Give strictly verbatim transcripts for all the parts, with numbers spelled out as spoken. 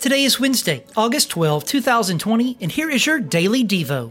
Today is Wednesday, August twelfth, two thousand twenty, and here is your Daily Devo.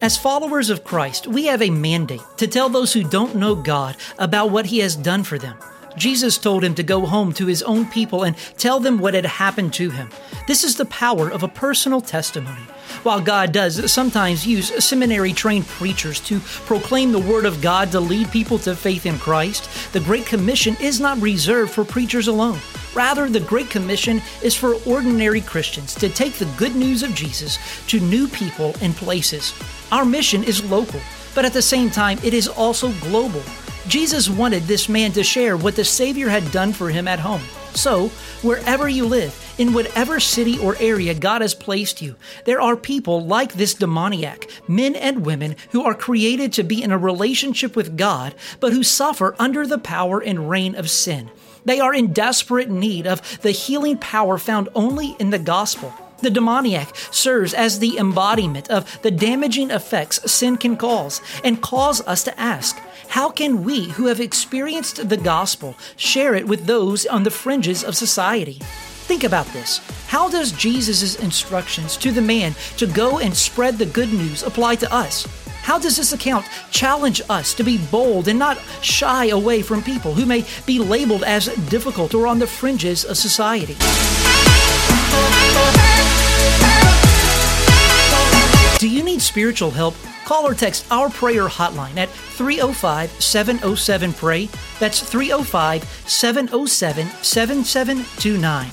As followers of Christ, we have a mandate to tell those who don't know God about what He has done for them. Jesus told him to go home to his own people and tell them what had happened to him. This is the power of a personal testimony. While God does sometimes use seminary-trained preachers to proclaim the Word of God to lead people to faith in Christ, the Great Commission is not reserved for preachers alone. Rather, the Great Commission is for ordinary Christians to take the good news of Jesus to new people and places. Our mission is local, but at the same time, it is also global. Jesus wanted this man to share what the Savior had done for him at home. So, wherever you live, in whatever city or area God has placed you, there are people like this demoniac, men and women who are created to be in a relationship with God, but who suffer under the power and reign of sin. They are in desperate need of the healing power found only in the gospel. The demoniac serves as the embodiment of the damaging effects sin can cause and cause us to ask, how can we who have experienced the gospel share it with those on the fringes of society? Think about this. How does Jesus' instructions to the man to go and spread the good news apply to us? How does this account challenge us to be bold and not shy away from people who may be labeled as difficult or on the fringes of society? Do you need spiritual help? Call or text our prayer hotline at three oh five, seven oh seven, P R A Y. That's three oh five, seven oh seven, seven seven two nine.